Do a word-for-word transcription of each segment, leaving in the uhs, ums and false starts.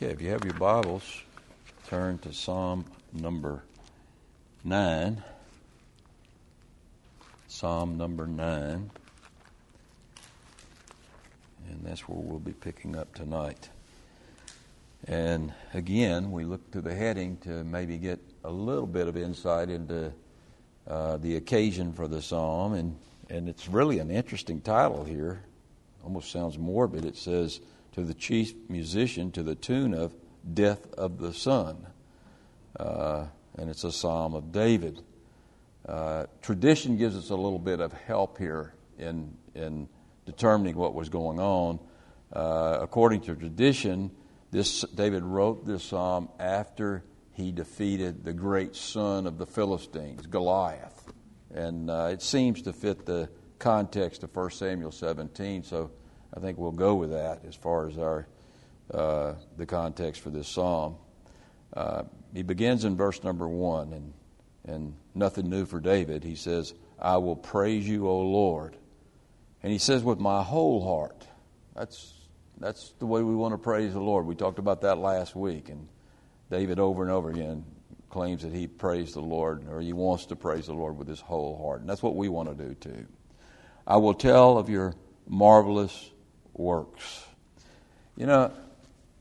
Okay, if you have your Bibles, turn to Psalm number nine. Psalm number nine. And that's where we'll be picking up tonight. And again, we look to the heading to maybe get a little bit of insight into uh, the occasion for the psalm. And, and it's really an interesting title here. Almost sounds morbid. It says, to the chief musician, to the tune of Death of the Son. Uh, and it's a psalm of David. Uh, tradition gives us a little bit of help here in in determining what was going on. Uh, according to tradition, this David wrote this psalm after he defeated the great son of the Philistines, Goliath. And uh, it seems to fit the context of First Samuel seventeen, so I think we'll go with that as far as our uh, the context for this psalm. Uh, he begins in verse number one, and and nothing new for David. He says, "I will praise you, O Lord," and he says, "with my whole heart." That's that's the way we want to praise the Lord. We talked about that last week, and David over and over again claims that he praised the Lord, or he wants to praise the Lord with his whole heart, and that's what we want to do too. I will tell of your marvelous works. You know,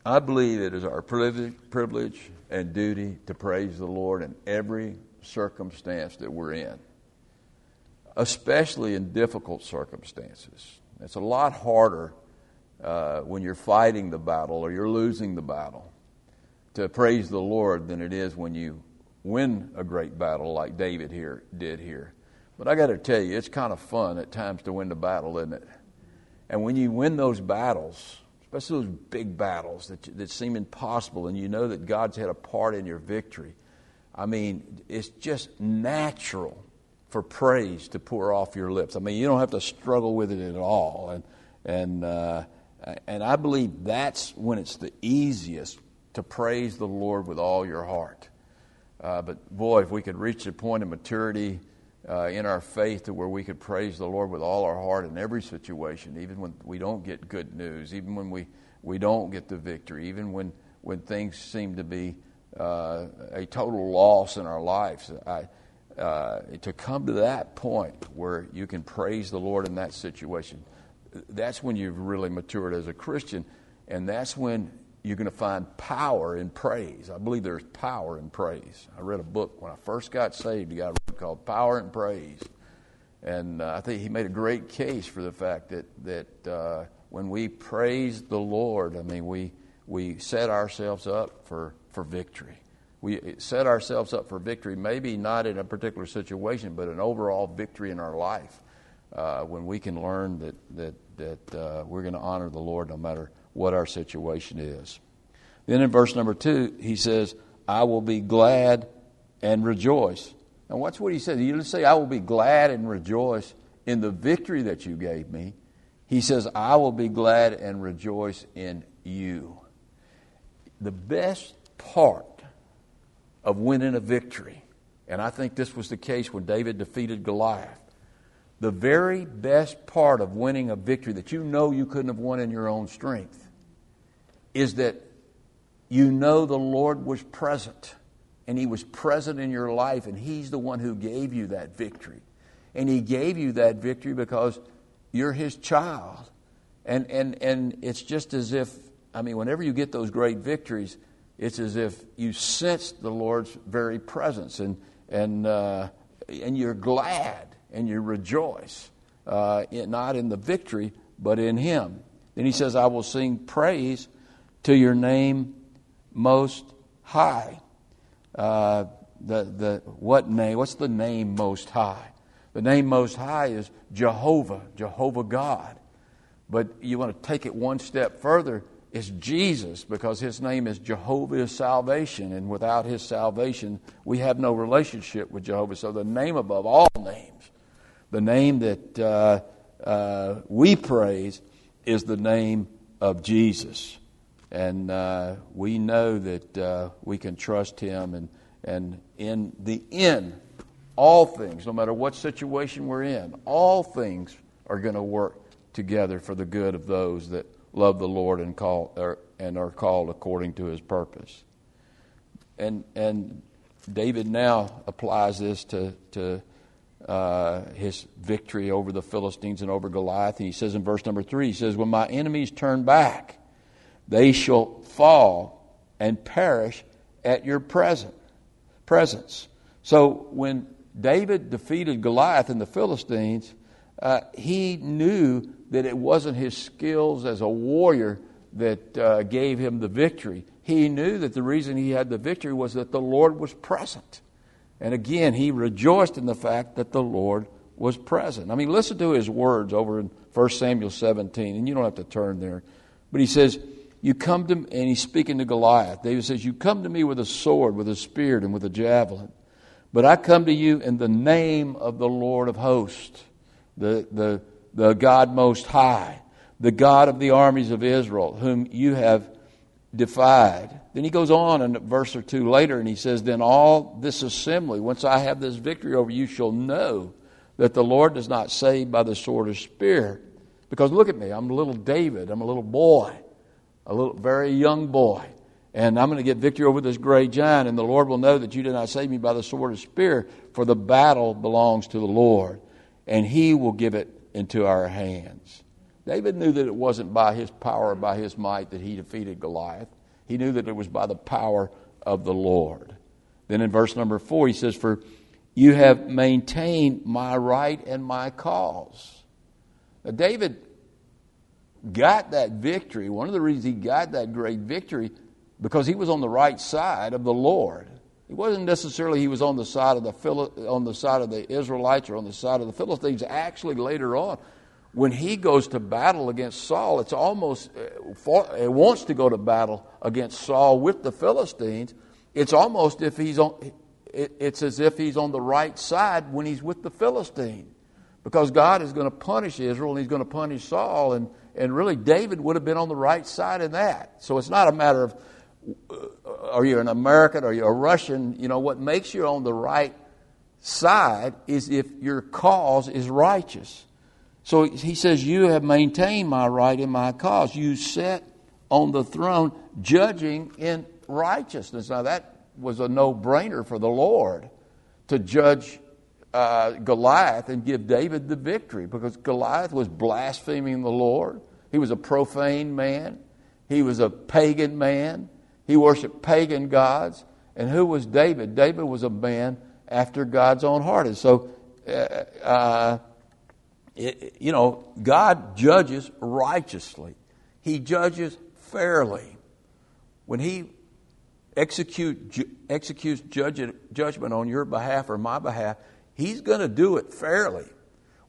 I believe it is our privilege, privilege and duty to praise the Lord in every circumstance that we're in, especially in difficult circumstances. It's a lot harder uh, when you're fighting the battle or you're losing the battle to praise the Lord than it is when you win a great battle like David here did here. But I got to tell you, it's kind of fun at times to win the battle, isn't it? And when you win those battles, especially those big battles that that seem impossible, and you know that God's had a part in your victory, I mean, it's just natural for praise to pour off your lips. I mean, you don't have to struggle with it at all. And and uh, and I believe that's when it's the easiest to praise the Lord with all your heart. Uh, but boy, if we could reach a point of maturity Uh, in our faith to where we could praise the Lord with all our heart in every situation, even when we don't get good news, even when we, we don't get the victory, even when, when things seem to be uh, a total loss in our lives. I, uh, to come to that point where you can praise the Lord in that situation, that's when you've really matured as a Christian, and that's when you're going to find power in praise. I believe there's power in praise. I read a book when I first got saved, a guy wrote called Power and Praise. And uh, I think he made a great case for the fact that that uh, when we praise the Lord, I mean, we we set ourselves up for, for victory. We set ourselves up for victory, maybe not in a particular situation, but an overall victory in our life uh, when we can learn that, that, that uh, we're going to honor the Lord no matter what our situation is. Then in verse number two, he says, I will be glad and rejoice. Now watch what he says. He didn't say, I will be glad and rejoice in the victory that you gave me. He says, I will be glad and rejoice in you. The best part of winning a victory, and I think this was the case when David defeated Goliath, the very best part of winning a victory that you know you couldn't have won in your own strength is that you know the Lord was present, and He was present in your life, and He's the one who gave you that victory. And He gave you that victory because you're His child. And and and it's just as if, I mean, whenever you get those great victories, it's as if you sense the Lord's very presence, and and uh, and you're glad and you rejoice, uh, in, not in the victory, but in Him. Then He says, I will sing praise to your name most high. Uh, the the what name? What's the name most high? The name most high is Jehovah, Jehovah God. But you want to take it one step further. It's Jesus, because His name is Jehovah's salvation, and without His salvation, we have no relationship with Jehovah. So the name above all names, the name that uh, uh, we praise, is the name of Jesus. And uh, we know that uh, we can trust Him. And, and in the end, all things, no matter what situation we're in, all things are going to work together for the good of those that love the Lord and call, or and are called according to his purpose. And and David now applies this to, to uh, his victory over the Philistines and over Goliath. And he says in verse number three, he says, when my enemies turn back, they shall fall and perish at your present presence. So when David defeated Goliath and the Philistines, uh, he knew that it wasn't his skills as a warrior that uh, gave him the victory. He knew that the reason he had the victory was that the Lord was present. And again, he rejoiced in the fact that the Lord was present. I mean, listen to his words over in First Samuel seventeen, and you don't have to turn there. But he says, you come to me, and he's speaking to Goliath. David says, you come to me with a sword, with a spear, and with a javelin. But I come to you in the name of the Lord of hosts, the the the God Most High, the God of the armies of Israel, whom you have defied. Then he goes on in a verse or two later, and he says, then all this assembly, once I have this victory over you, shall know that the Lord does not save by the sword or spear. Because look at me, I'm a little David, I'm a little boy, a little very young boy. And I'm going to get victory over this great giant, and the Lord will know that you did not save me by the sword or spear, for the battle belongs to the Lord, and he will give it into our hands. David knew that it wasn't by his power or by his might that he defeated Goliath. He knew that it was by the power of the Lord. Then in verse number four, he says, for you have maintained my right and my cause. Now, David got that victory. One of the reasons he got that great victory, because he was on the right side of the Lord. It wasn't necessarily he was on the side of the Phil- on the side of the Israelites or on the side of the Philistines. Actually, later on, when he goes to battle against Saul, it's almost it wants to go to battle against Saul with the Philistines. It's almost if he's on, it's as if he's on the right side when he's with the Philistine, because God is going to punish Israel and he's going to punish Saul, and and really David would have been on the right side in that. So it's not a matter of are you an American? Are you a Russian? You know, what makes you on the right side is if your cause is righteous. So he says, you have maintained my right and my cause. You sit on the throne judging in righteousness. Now, that was a no-brainer for the Lord to judge uh, Goliath and give David the victory, because Goliath was blaspheming the Lord. He was a profane man. He was a pagan man. He worshiped pagan gods. And who was David? David was a man after God's own heart. And so, uh, uh, it, you know, God judges righteously. He judges fairly. When he execute, ju- executes judge, judgment on your behalf or my behalf, he's going to do it fairly.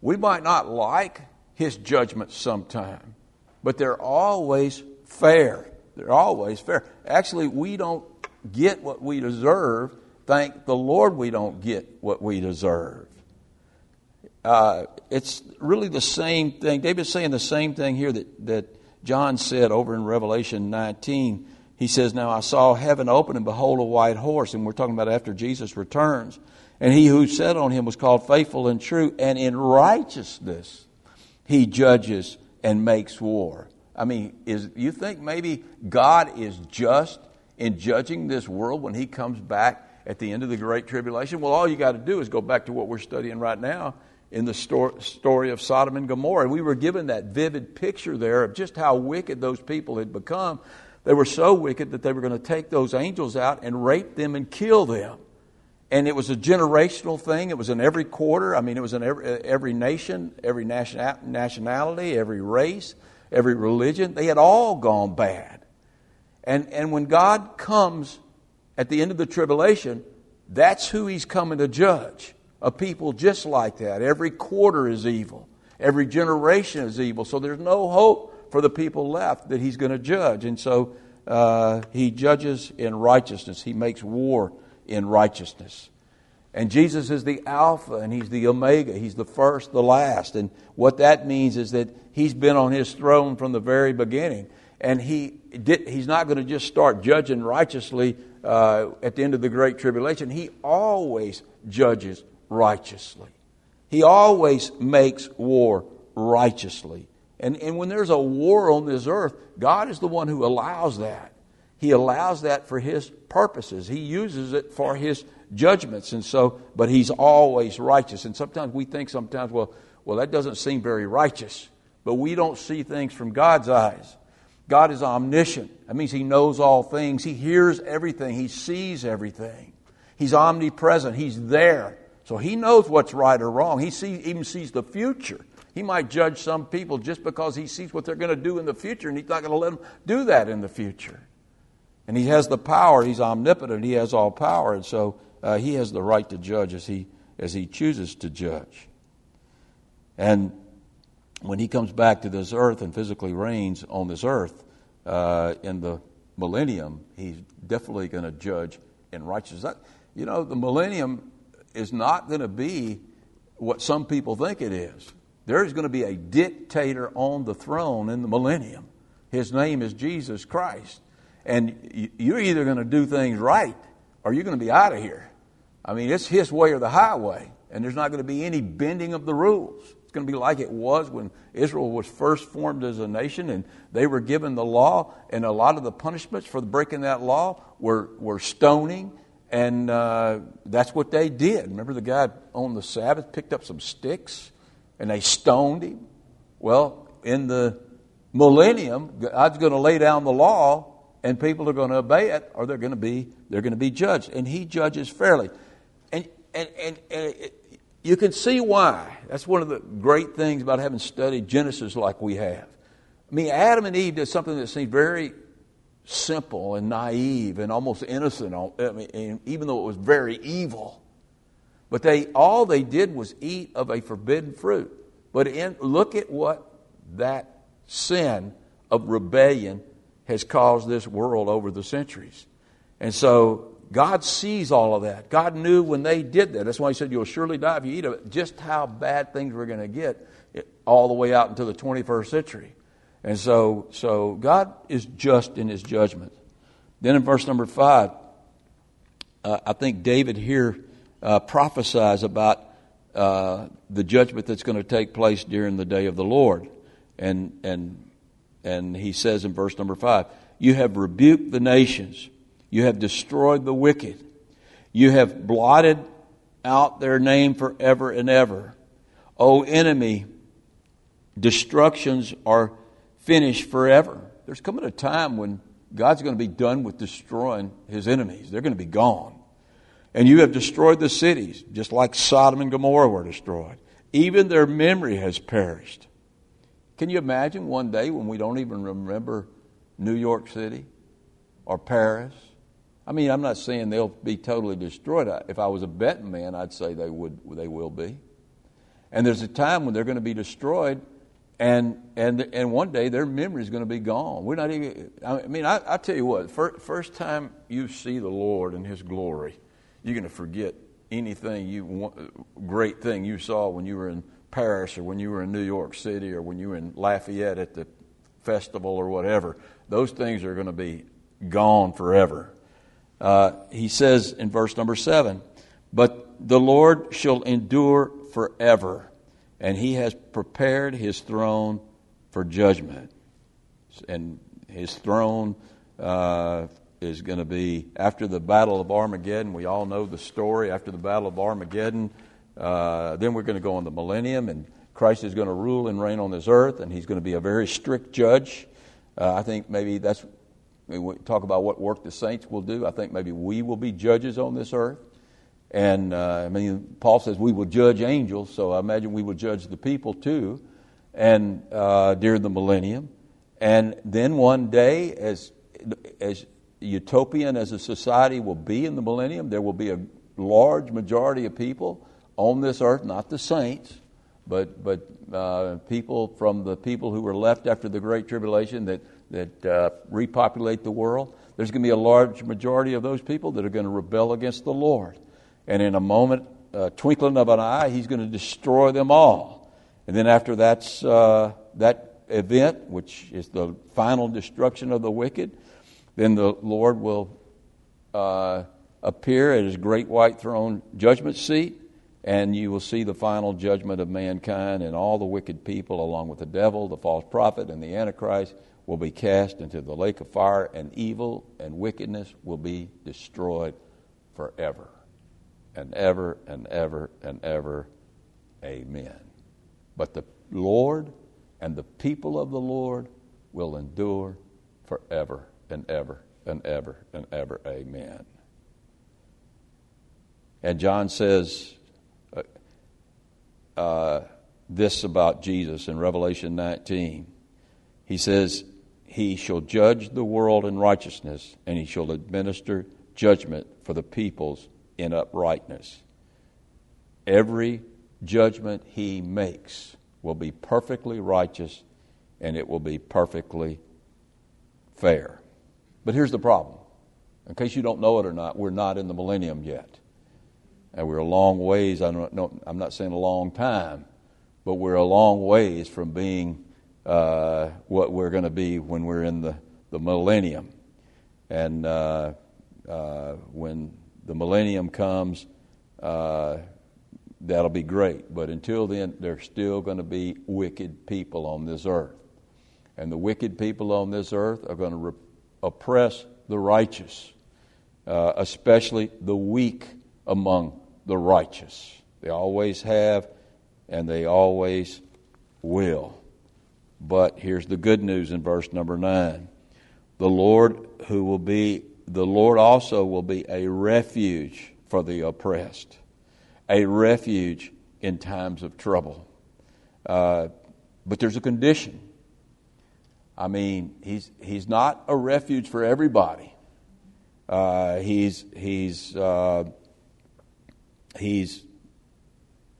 We might not like his judgments sometime, but they're always fair. They're always fair. Actually, we don't get what we deserve. Thank the Lord we don't get what we deserve. Uh, it's really the same thing. David's saying the same thing here that, that John said over in Revelation nineteen. He says, now I saw heaven open, and behold, a white horse. And we're talking about after Jesus returns. And he who sat on him was called Faithful and True, and in righteousness he judges and makes war. I mean, is you think maybe God is just in judging this world when he comes back at the end of the Great Tribulation? Well, all you got to do is go back to what we're studying right now in the stor- story of Sodom and Gomorrah. We were given that vivid picture there of just how wicked those people had become. They were so wicked that they were going to take those angels out and rape them and kill them. And it was a generational thing. It was in every quarter. I mean, it was in every, every nation, every nation- nationality, every race, every religion. They had all gone bad. And and when God comes at the end of the tribulation, that's who he's coming to judge, a people just like that. Every quarter is evil. Every generation is evil. So there's no hope for the people left that he's going to judge. And so uh, he judges in righteousness. He makes war in righteousness. And Jesus is the Alpha and he's the Omega. He's the first, the last. And what that means is that he's been on his throne from the very beginning. And he did, he's not going to just start judging righteously uh, at the end of the Great Tribulation. He always judges righteously. He always makes war righteously. And, and when there's a war on this earth, God is the one who allows that. He allows that for his purposes. He uses it for his judgments. And so, but he's always righteous. And sometimes we think sometimes, well, well, that doesn't seem very righteous. But we don't see things from God's eyes. God is omniscient. That means he knows all things. He hears everything. He sees everything. He's omnipresent. He's there. So he knows what's right or wrong. He sees, even sees the future. He might judge some people just because he sees what they're going to do in the future, and he's not going to let them do that in the future. And he has the power. He's omnipotent. He has all power. And so uh, he has the right to judge as he, as he chooses to judge. And when he comes back to this earth and physically reigns on this earth uh, in the millennium, he's definitely going to judge in righteousness. That, you know, the millennium is not going to be what some people think it is. There is going to be a dictator on the throne in the millennium. His name is Jesus Christ. And you're either going to do things right or you're going to be out of here. I mean, it's his way or the highway, and there's not going to be any bending of the rules. It's going to be like it was when Israel was first formed as a nation and they were given the law, and a lot of the punishments for breaking that law were, were stoning, and uh, that's what they did. Remember the guy on the Sabbath picked up some sticks and they stoned him? Well, in the millennium, God's going to lay down the law and people are going to obey it or they're going to be, they're going to be judged, and he judges fairly. And, and, and, and it, you can see why. That's one of the great things about having studied Genesis like we have. I mean, Adam and Eve did something that seemed very simple and naive and almost innocent, I mean, even though it was very evil. But they all they did was eat of a forbidden fruit. But in, look at what that sin of rebellion has caused this world over the centuries. And so God sees all of that. God knew when they did that. That's why he said, you'll surely die if you eat of it. Just how bad things were going to get all the way out into the twenty-first century. And so, so God is just in his judgment. Then in verse number five, uh, I think David here uh, prophesies about uh, the judgment that's going to take place during the day of the Lord. And, and, and he says in verse number five, you have rebuked the nations. You have destroyed the wicked. You have blotted out their name forever and ever. O enemy, destructions are finished forever. There's coming a time when God's going to be done with destroying his enemies. They're going to be gone. And you have destroyed the cities, just like Sodom and Gomorrah were destroyed. Even their memory has perished. Can you imagine one day when we don't even remember New York City or Paris? I mean, I'm not saying they'll be totally destroyed. If I was a betting man, I'd say they would, they will be. And there's a time when they're going to be destroyed, and and and one day their memory is going to be gone. We're not even. I mean, I, I tell you what. First, first time you see the Lord in his glory, you're going to forget anything you great thing you saw when you were in Paris or when you were in New York City or when you were in Lafayette at the festival or whatever. Those things are going to be gone forever. Uh, he says in verse number seven, but the Lord shall endure forever, and he has prepared his throne for judgment. And his throne uh, is going to be after the Battle of Armageddon. We all know the story. After the Battle of Armageddon, uh, then we're going to go in the millennium, and Christ is going to rule and reign on this earth, and he's going to be a very strict judge. Uh, I think maybe that's We talk about what work the saints will do. I think maybe we will be judges on this earth. And, uh, I mean, Paul says we will judge angels, so I imagine we will judge the people too, and uh, during the millennium. And then one day, as as utopian as a society will be in the millennium, there will be a large majority of people on this earth, not the saints, but, but uh, people from the people who were left after the Great Tribulation that that uh, repopulate the world. There's going to be a large majority of those people that are going to rebel against the Lord. And in a moment, uh, twinkling of an eye, he's going to destroy them all. And then after that's, uh, that event, which is the final destruction of the wicked, then the Lord will uh, appear at his great white throne judgment seat, And you will see the final judgment of mankind, and all the wicked people, along with the devil, the false prophet, and the Antichrist, will be cast into the lake of fire, and evil and wickedness will be destroyed forever and ever and ever and ever. Amen. But the Lord and the people of the Lord will endure forever and ever and ever and ever. Amen. And John says uh, uh, this about Jesus in Revelation nineteen. He says, "He shall judge the world in righteousness, and he shall administer judgment for the peoples in uprightness." Every judgment he makes will be perfectly righteous, and it will be perfectly fair. But here's the problem. In case you don't know it or not, we're not in the millennium yet. And we're a long ways, I don't know, I'm not saying a long time, but we're a long ways from being uh, what we're going to be when we're in the, the millennium. And uh, uh, when the millennium comes, uh, that'll be great. But until then, there's still going to be wicked people on this earth. And the wicked people on this earth are going to re- oppress the righteous, uh, especially the weak among the righteous. They always have, and they always will. But here's the good news in verse number nine. The Lord who will be, the Lord also will be a refuge for the oppressed, a refuge in times of trouble. Uh, but there's a condition. I mean, he's he's not a refuge for everybody. Uh, he's he's uh, he's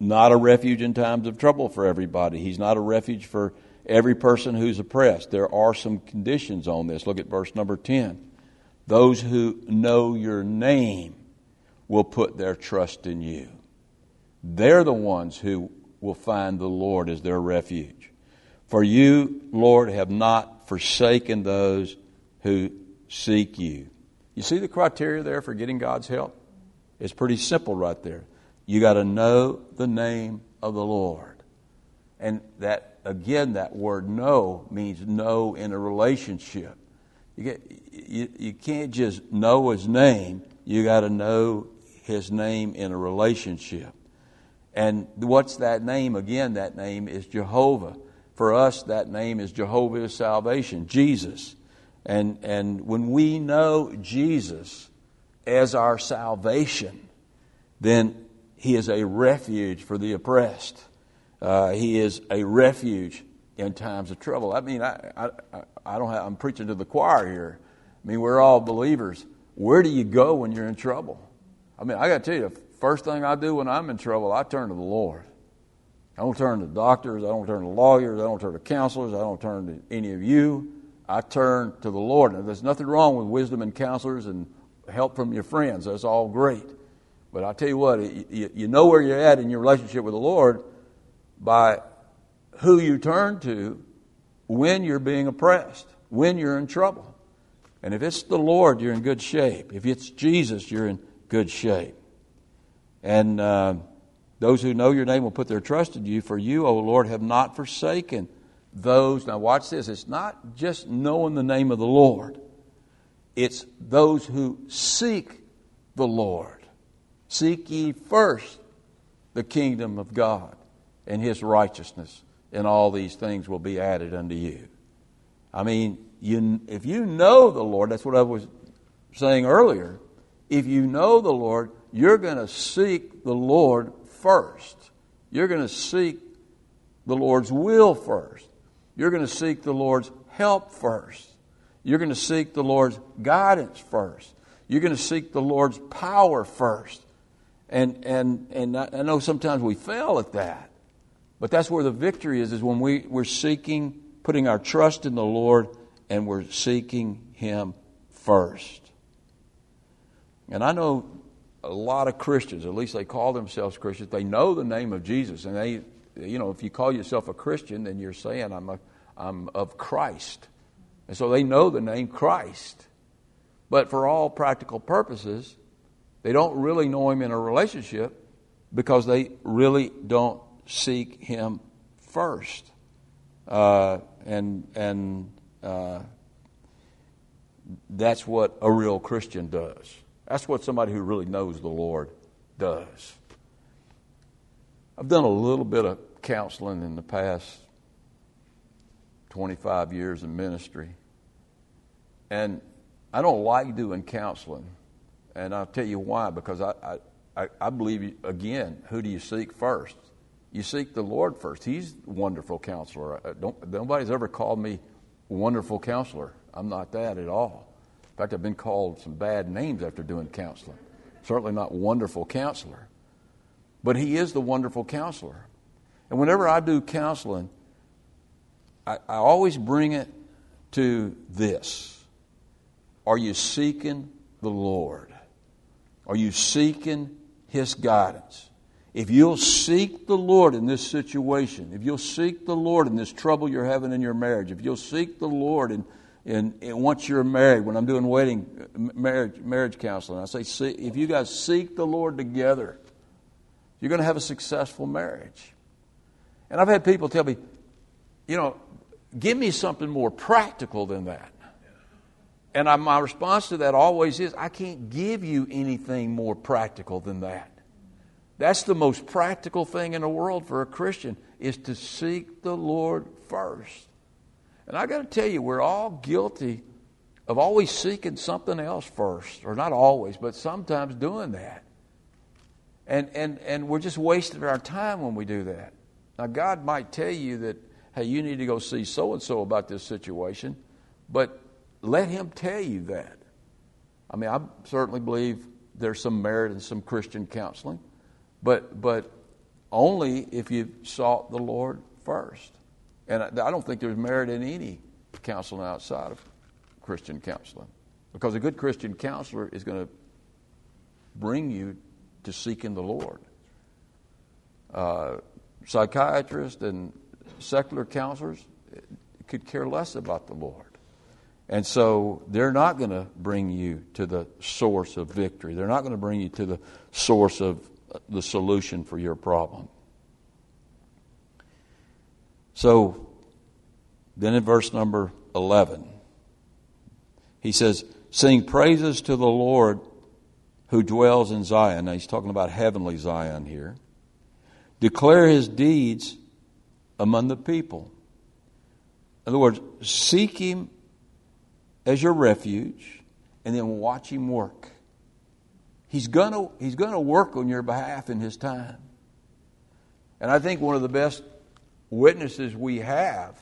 not a refuge in times of trouble for everybody. He's not a refuge for every person who's oppressed. There are some conditions on this. Look at verse number ten. Those who know your name will put their trust in you. They're the ones who will find the Lord as their refuge. For you, Lord, have not forsaken those who seek you. You see the criteria there for getting God's help? It's pretty simple right there. You got to know the name of the Lord. And that, again, that word know means know in a relationship. You get, you, you can't just know his name. You got to know his name in a relationship. And what's that name? Again, that name is Jehovah. For us, that name is Jehovah's salvation, Jesus. And and when we know Jesus as our salvation, then he is a refuge for the oppressed. Uh, he is a refuge in times of trouble. I mean, I, I I don't have, I'm preaching to the choir here. I mean, we're all believers. Where do you go when you're in trouble? I mean, I got to tell you, the first thing I do when I'm in trouble, I turn to the Lord. I don't turn to doctors, I don't turn to lawyers, I don't turn to counselors, I don't turn to any of you. I turn to the Lord. Now, there's nothing wrong with wisdom and counselors and help from your friends. That's all great. But I'll tell you what, you, you know where you're at in your relationship with the Lord by who you turn to when you're being oppressed, when you're in trouble. And if it's the Lord, you're in good shape. If it's Jesus, you're in good shape. And Uh, Those who know your name will put their trust in you, for you, O Lord, have not forsaken those. Now watch this. It's not just knowing the name of the Lord. It's those who seek the Lord. Seek ye first the kingdom of God and his righteousness, and all these things will be added unto you. I mean, you, if you know the Lord, that's what I was saying earlier. If you know the Lord, you're going to seek the Lord first. You're going to seek the Lord's will first. You're going to seek the Lord's help first. You're going to seek the Lord's guidance first. You're going to seek the Lord's power first. And and and I know sometimes we fail at that, but that's where the victory is, is when we, we're seeking, putting our trust in the Lord, and we're seeking him first. And I know a lot of Christians, at least they call themselves Christians, they know the name of Jesus. And they, you know, if you call yourself a Christian, then you're saying, I'm a, I'm of Christ. And so they know the name Christ. But for all practical purposes, they don't really know him in a relationship. because they really don't seek Him first. Uh, and and uh, that's what a real Christian does. That's what somebody who really knows the Lord does. I've done a little bit of counseling in the past twenty-five years in ministry. And I don't like doing counseling. And I'll tell you why, because I, I, I believe, again, who do you seek first? You seek the Lord first. He's a wonderful counselor. I don't, nobody's ever called me wonderful counselor. I'm not that at all. In fact, I've been called some bad names after doing counseling. Certainly not wonderful counselor. But He is the wonderful counselor. And whenever I do counseling, I, I always bring it to this. Are you seeking the Lord? Are you seeking His guidance? If you'll seek the Lord in this situation, if you'll seek the Lord in this trouble you're having in your marriage, if you'll seek the Lord in, in, in once you're married, when I'm doing wedding marriage marriage counseling, I say, see, if you guys seek the Lord together, you're going to have a successful marriage. And I've had people tell me, you know, give me something more practical than that. And I, my response to that always is, I can't give you anything more practical than that. That's the most practical thing in the world for a Christian, is to seek the Lord first. And I got to tell you, we're all guilty of always seeking something else first, or not always, but sometimes doing that. And and and we're just wasting our time when we do that. Now, God might tell you that, hey, you need to go see so-and-so about this situation, but let Him tell you that. I mean, I certainly believe there's some merit in some Christian counseling, but but only if you sought the Lord first. And I, I don't think there's merit in any counseling outside of Christian counseling, because a good Christian counselor is going to bring you to seeking the Lord. Uh, psychiatrists and secular counselors could care less about the Lord. And so they're not going to bring you to the source of victory. They're not going to bring you to the source of the solution for your problem. So then in verse number eleven, he says, sing praises to the Lord who dwells in Zion. Now he's talking about heavenly Zion here. Declare His deeds among the people. In other words, seek Him as your refuge, and then watch Him work. He's gonna He's gonna work on your behalf in His time. And I think one of the best witnesses we have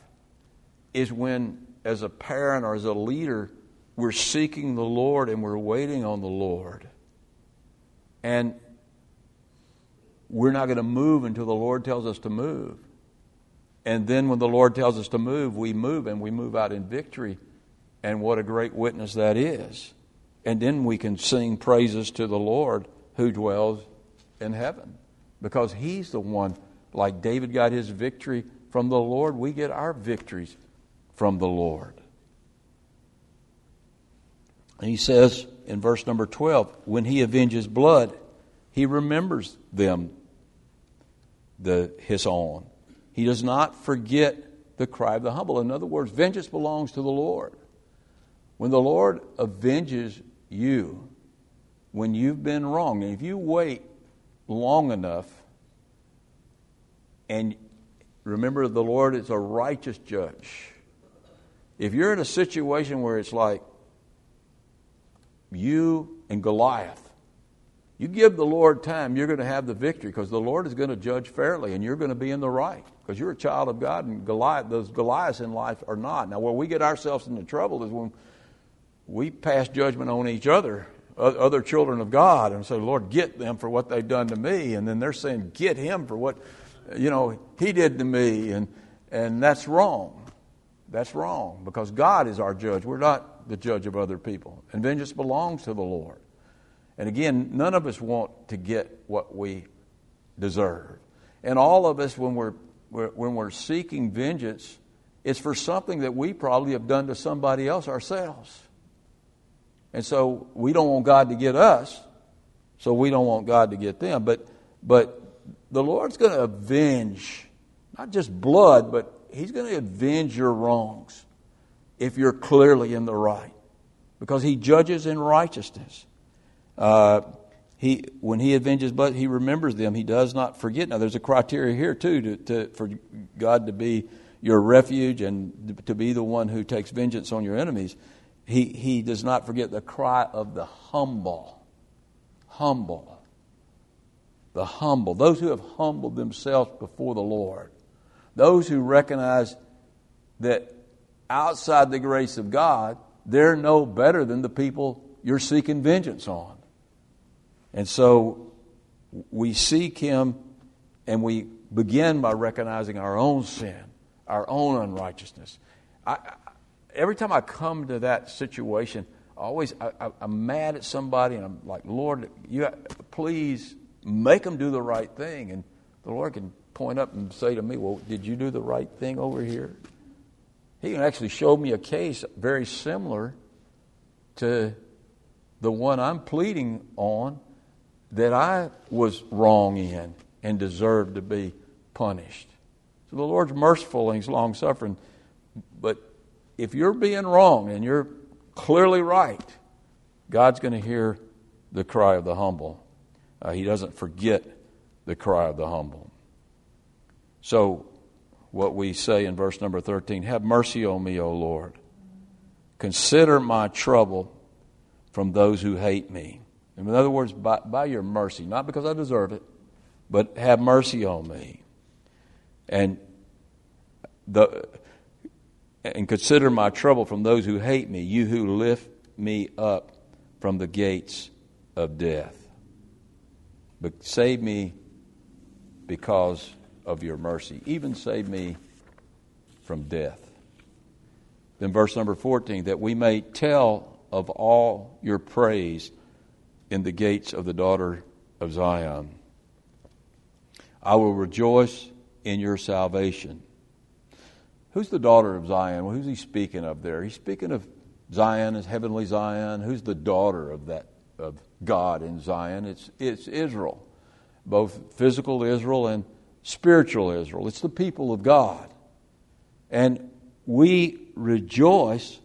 is when, as a parent or as a leader, we're seeking the Lord and we're waiting on the Lord. And we're not going to move until the Lord tells us to move. And then when the Lord tells us to move, we move, and we move out in victory. And what a great witness that is. And then we can sing praises to the Lord who dwells in heaven, because He's the one, like David got his victory from the Lord, we get our victories from the Lord. And he says in verse number twelve, when He avenges blood, He remembers them, the, His own. He does not forget the cry of the humble. In other words, vengeance belongs to the Lord. When the Lord avenges you, when you've been wrong, and if you wait long enough, and remember the Lord is a righteous judge. If you're in a situation where it's like you and Goliath, you give the Lord time, you're going to have the victory, because the Lord is going to judge fairly and you're going to be in the right, because you're a child of God, and Goliath, those Goliaths in life are not. Now, where we get ourselves into trouble is when we pass judgment on each other, other children of God, and say, Lord, get them for what they've done to me. And then they're saying, get him for what, you know, he did to me. And and that's wrong. That's wrong, because God is our judge. We're not the judge of other people. And vengeance belongs to the Lord. And again, none of us want to get what we deserve. And all of us, when we're, we're when we're seeking vengeance, it's for something that we probably have done to somebody else ourselves. And so we don't want God to get us, so we don't want God to get them. But But the Lord's going to avenge, not just blood, but he's going to avenge your wrongs if you're clearly in the right, because he judges in righteousness. Uh, he when he avenges blood, he remembers them. He does not forget. Now, there's a criteria here, too, to, to, for God to be your refuge and to be the one who takes vengeance on your enemies. He, he does not forget the cry of the humble, humble, the humble, those who have humbled themselves before the Lord, those who recognize that outside the grace of God, they're no better than the people you're seeking vengeance on. And so we seek him, and we begin by recognizing our own sin, our own unrighteousness. I, I, every time I come to that situation, I always I, I, I'm mad at somebody, and I'm like, Lord, you please make them do the right thing. And the Lord can point up and say to me, well, did you do the right thing over here? He can actually show me a case very similar to the one I'm pleading on that I was wrong in and deserved to be punished. So the Lord's merciful and he's long-suffering. But if you're being wrong and you're clearly right, God's going to hear the cry of the humble. Uh, he doesn't forget the cry of the humble. So what we say in verse number thirteen, have mercy on me, O Lord. Consider my trouble from those who hate me. In other words, by, by your mercy, not because I deserve it, but have mercy on me. And the and consider my trouble from those who hate me, you who lift me up from the gates of death. But save me because of your mercy. Even save me from death. Then verse number fourteen, that we may tell of all your praise in the gates of the daughter of Zion. I will rejoice in your salvation. Who's the daughter of Zion? Well, who's he speaking of there? He's speaking of Zion as heavenly Zion. Who's the daughter of that of God in Zion? It's it's Israel, both physical Israel and spiritual Israel. It's the people of God. And we rejoice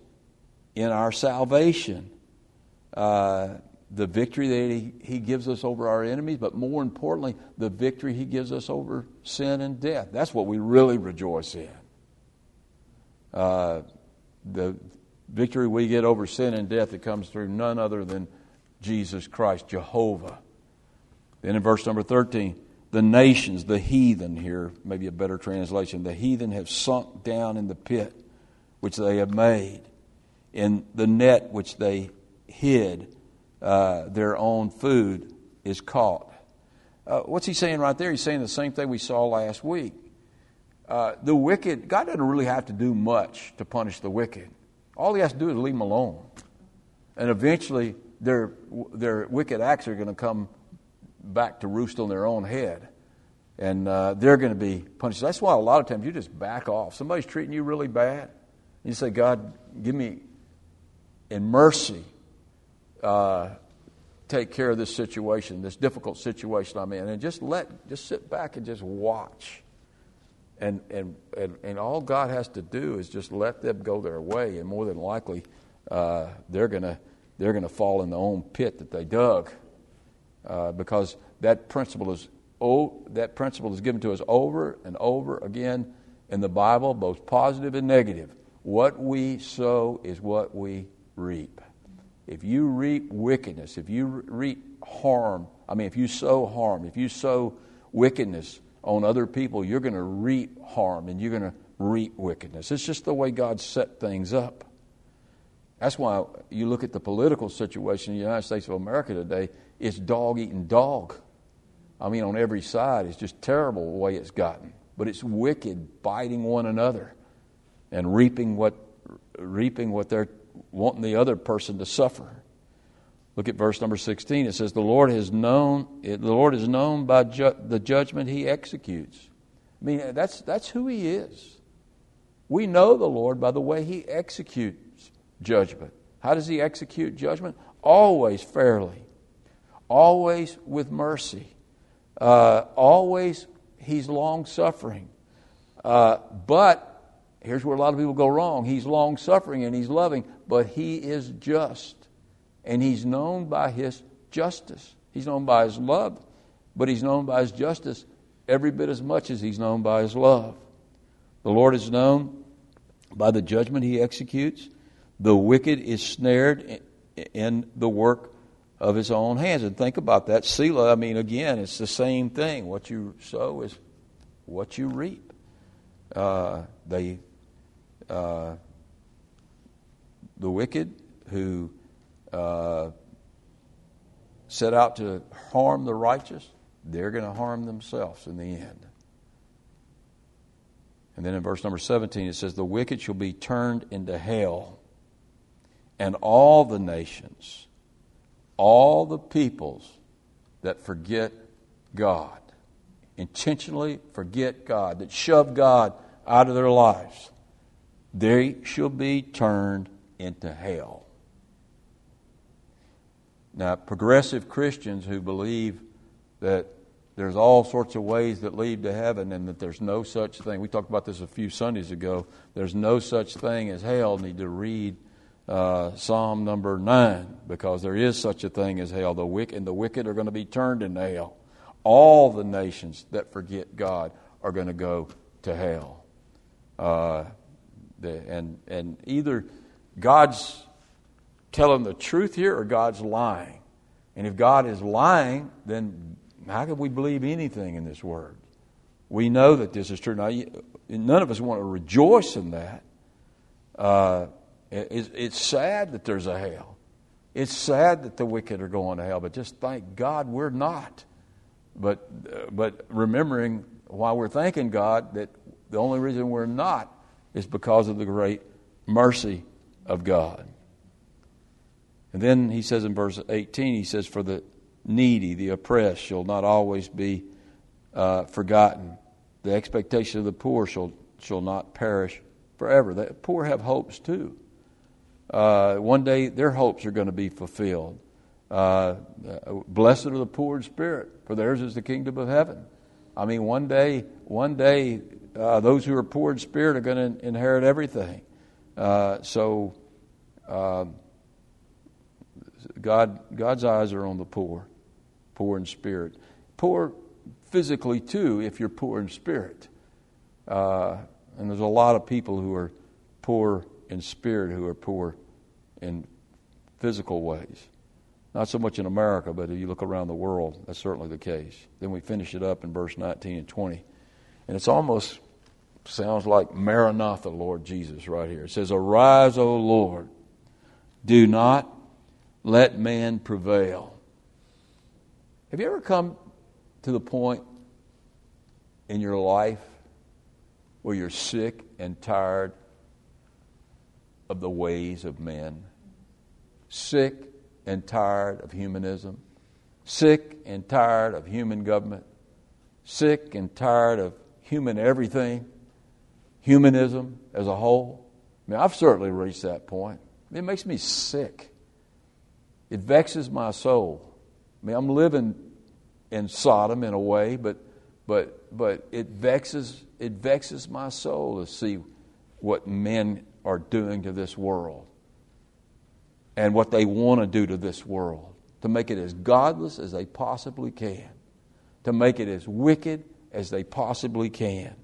in our salvation, uh, the victory that he, he gives us over our enemies, but more importantly, the victory he gives us over sin and death. That's what we really rejoice in. Uh, the victory we get over sin and death that comes through none other than Jesus Christ, Jehovah. Then in verse number thirteen, the nations, the heathen here, maybe a better translation, the heathen have sunk down in the pit which they have made, in the net which they hid. Uh, their own food is caught. Uh, what's he saying right there? He's saying the same thing we saw last week. Uh, the wicked, God doesn't really have to do much to punish the wicked. All he has to do is leave them alone. And eventually their their wicked acts are going to come back to roost on their own head. And uh, they're going to be punished. That's why a lot of times you just back off. Somebody's treating you really bad. You say, God, give me in mercy. Uh, take care of this situation, this difficult situation I'm in, and just let, just sit back and just watch, and and and, and all God has to do is just let them go their way, and more than likely, uh, they're gonna they're gonna fall in the own pit that they dug, uh, because that principle is oh that principle is given to us over and over again in the Bible, both positive and negative. What we sow is what we reap. If you reap wickedness, if you reap harm, I mean, if you sow harm, if you sow wickedness on other people, you're going to reap harm and you're going to reap wickedness. It's just the way God set things up. That's why you look at the political situation in the United States of America today, it's dog eating dog. I mean, on every side, it's just terrible the way it's gotten. But it's wicked biting one another and reaping what, reaping what they're wanting the other person to suffer. Look at verse number sixteen. It says, "The Lord has known. It, the Lord is known by ju- the judgment He executes." I mean, that's that's who He is. We know the Lord by the way He executes judgment. How does He execute judgment? Always fairly, always with mercy, Uh, always, he's long-suffering. Uh, but here's where a lot of people go wrong. He's long-suffering and he's loving, but he is just. And he's known by his justice. He's known by his love, but he's known by his justice every bit as much as he's known by his love. The Lord is known by the judgment he executes. The wicked is snared in the work of his own hands. And think about that. Selah, I mean, again, it's the same thing. What you sow is what you reap. Uh, they, uh, the wicked who uh, set out to harm the righteous, they're going to harm themselves in the end. And then in verse number seventeen, it says, the wicked shall be turned into hell, and all the nations, all the peoples that forget God, intentionally forget God, that shove God out of their lives, they shall be turned into hell. Now, progressive Christians who believe that there's all sorts of ways that lead to heaven and that there's no such thing. We talked about this a few Sundays ago. There's no such thing as hell. Need to read uh, Psalm number nine, because there is such a thing as hell. The wicked, and the wicked are going to be turned into hell. All the nations that forget God are going to go to hell. Uh, the, and, and either God's telling the truth here or God's lying. And if God is lying, then how can we believe anything in this Word? We know that this is true. Now, none of us want to rejoice in that. Uh, it's, it's sad that there's a hell. It's sad that the wicked are going to hell, but just thank God we're not. But uh, but remembering why we're thanking God that the only reason we're not is because of the great mercy of God. And then he says in verse eighteen, he says, for the needy, the oppressed, shall not always be uh, forgotten. The expectation of the poor shall shall not perish forever. The poor have hopes too. Uh, one day their hopes are going to be fulfilled. Uh, blessed are the poor in spirit, for theirs is the kingdom of heaven. I mean, one day, one day, uh, those who are poor in spirit are going to inherit everything. Uh, so, uh, God, God's eyes are on the poor. Poor in spirit. Poor physically, too, if you're poor in spirit. Uh, and there's a lot of people who are poor in spirit who are poor in physical ways. Not so much in America, but if you look around the world, that's certainly the case. Then we finish it up in verse nineteen and twenty. And it's almost sounds like Maranatha, Lord Jesus, right here. It says, arise, O Lord, do not let man prevail. Have you ever come to the point in your life where you're sick and tired of the ways of men? Sick and tired of humanism? Sick and tired of human government? Sick and tired of human everything? Humanism as a whole? I mean, I've certainly reached that point. It makes me sick. It vexes my soul. I mean, I'm living in Sodom in a way, but but but it vexes it vexes my soul to see what men are doing to this world and what they want to do to this world, to make it as godless as they possibly can, to make it as wicked as they possibly can.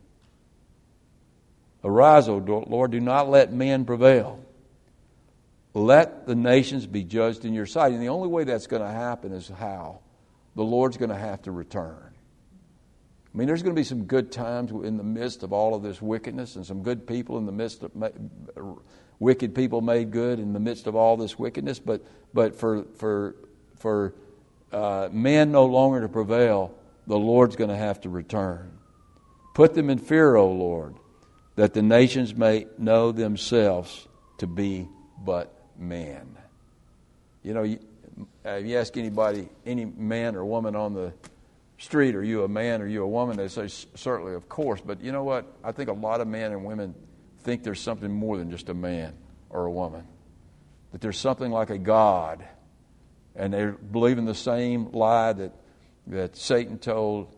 Arise, O Lord, do not let men prevail. Let the nations be judged in your sight. And the only way that's going to happen is how? The Lord's going to have to return. I mean, there's going to be some good times in the midst of all of this wickedness, and some good people in the midst of wicked people made good in the midst of all this wickedness. But but for for for uh, man no longer to prevail, the Lord's going to have to return. Put them in fear, O Lord, that the nations may know themselves to be but man. You know, you, uh, if you ask anybody, any man or woman on the street, are you a man or are you a woman? They say, certainly, of course. But you know what? I think a lot of men and women think there's something more than just a man or a woman. That there's something like a God. And they believe in the same lie that that Satan told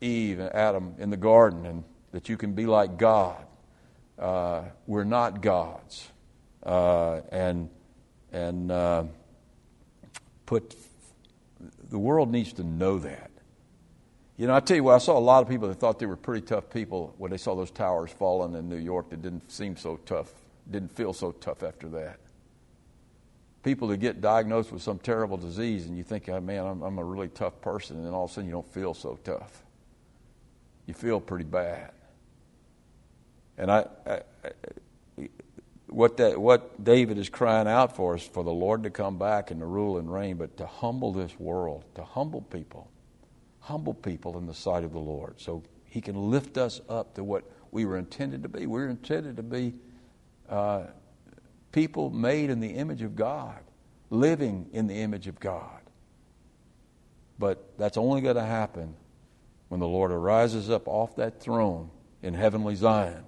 Eve and Adam in the garden, and that you can be like God. Uh, we're not gods. Uh, and and uh, put the world needs to know that. You know, I tell you what, I saw a lot of people that thought they were pretty tough people when they saw those towers falling in New York. That didn't seem so tough, didn't feel so tough after that. People who get diagnosed with some terrible disease and you think, oh, man, I'm, I'm a really tough person, and then all of a sudden you don't feel so tough. You feel pretty bad. And I, I, I what that what David is crying out for is for the Lord to come back and to rule and reign, but to humble this world, to humble people. Humble people in the sight of the Lord, so He can lift us up to what we were intended to be. We were intended to be uh, people made in the image of God, living in the image of God. But that's only going to happen when the Lord arises up off that throne in heavenly Zion,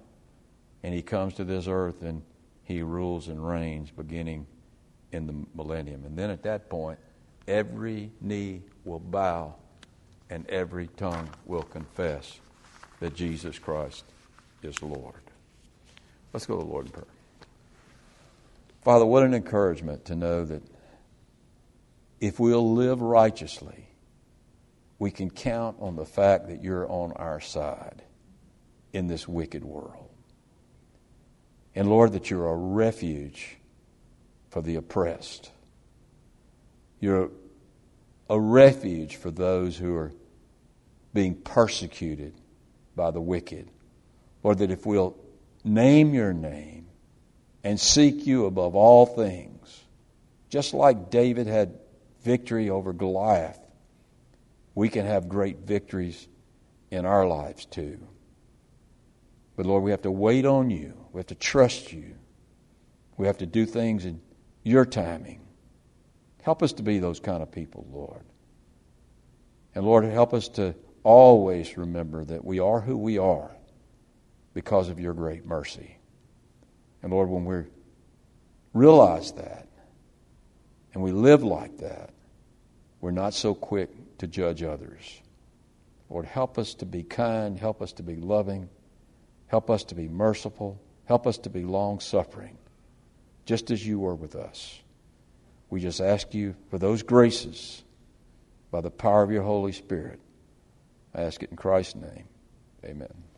and He comes to this earth and He rules and reigns beginning in the millennium. And then at that point, every knee will bow and every tongue will confess that Jesus Christ is Lord. Let's go to the Lord in prayer. Father, what an encouragement to know that if we'll live righteously, we can count on the fact that You're on our side in this wicked world. And Lord, that You're a refuge for the oppressed. You're a refuge for those who are being persecuted by the wicked. Lord, that if we'll name Your name and seek You above all things, just like David had victory over Goliath, we can have great victories in our lives too. But Lord, we have to wait on You. We have to trust You. We have to do things in Your timing. Help us to be those kind of people, Lord. And Lord, help us to always remember that we are who we are because of Your great mercy. And Lord, when we realize that and we live like that, we're not so quick to judge others. Lord, help us to be kind. Help us to be loving. Help us to be merciful. Help us to be long-suffering, just as You were with us. We just ask You for those graces by the power of Your Holy Spirit. I ask it in Christ's name. Amen.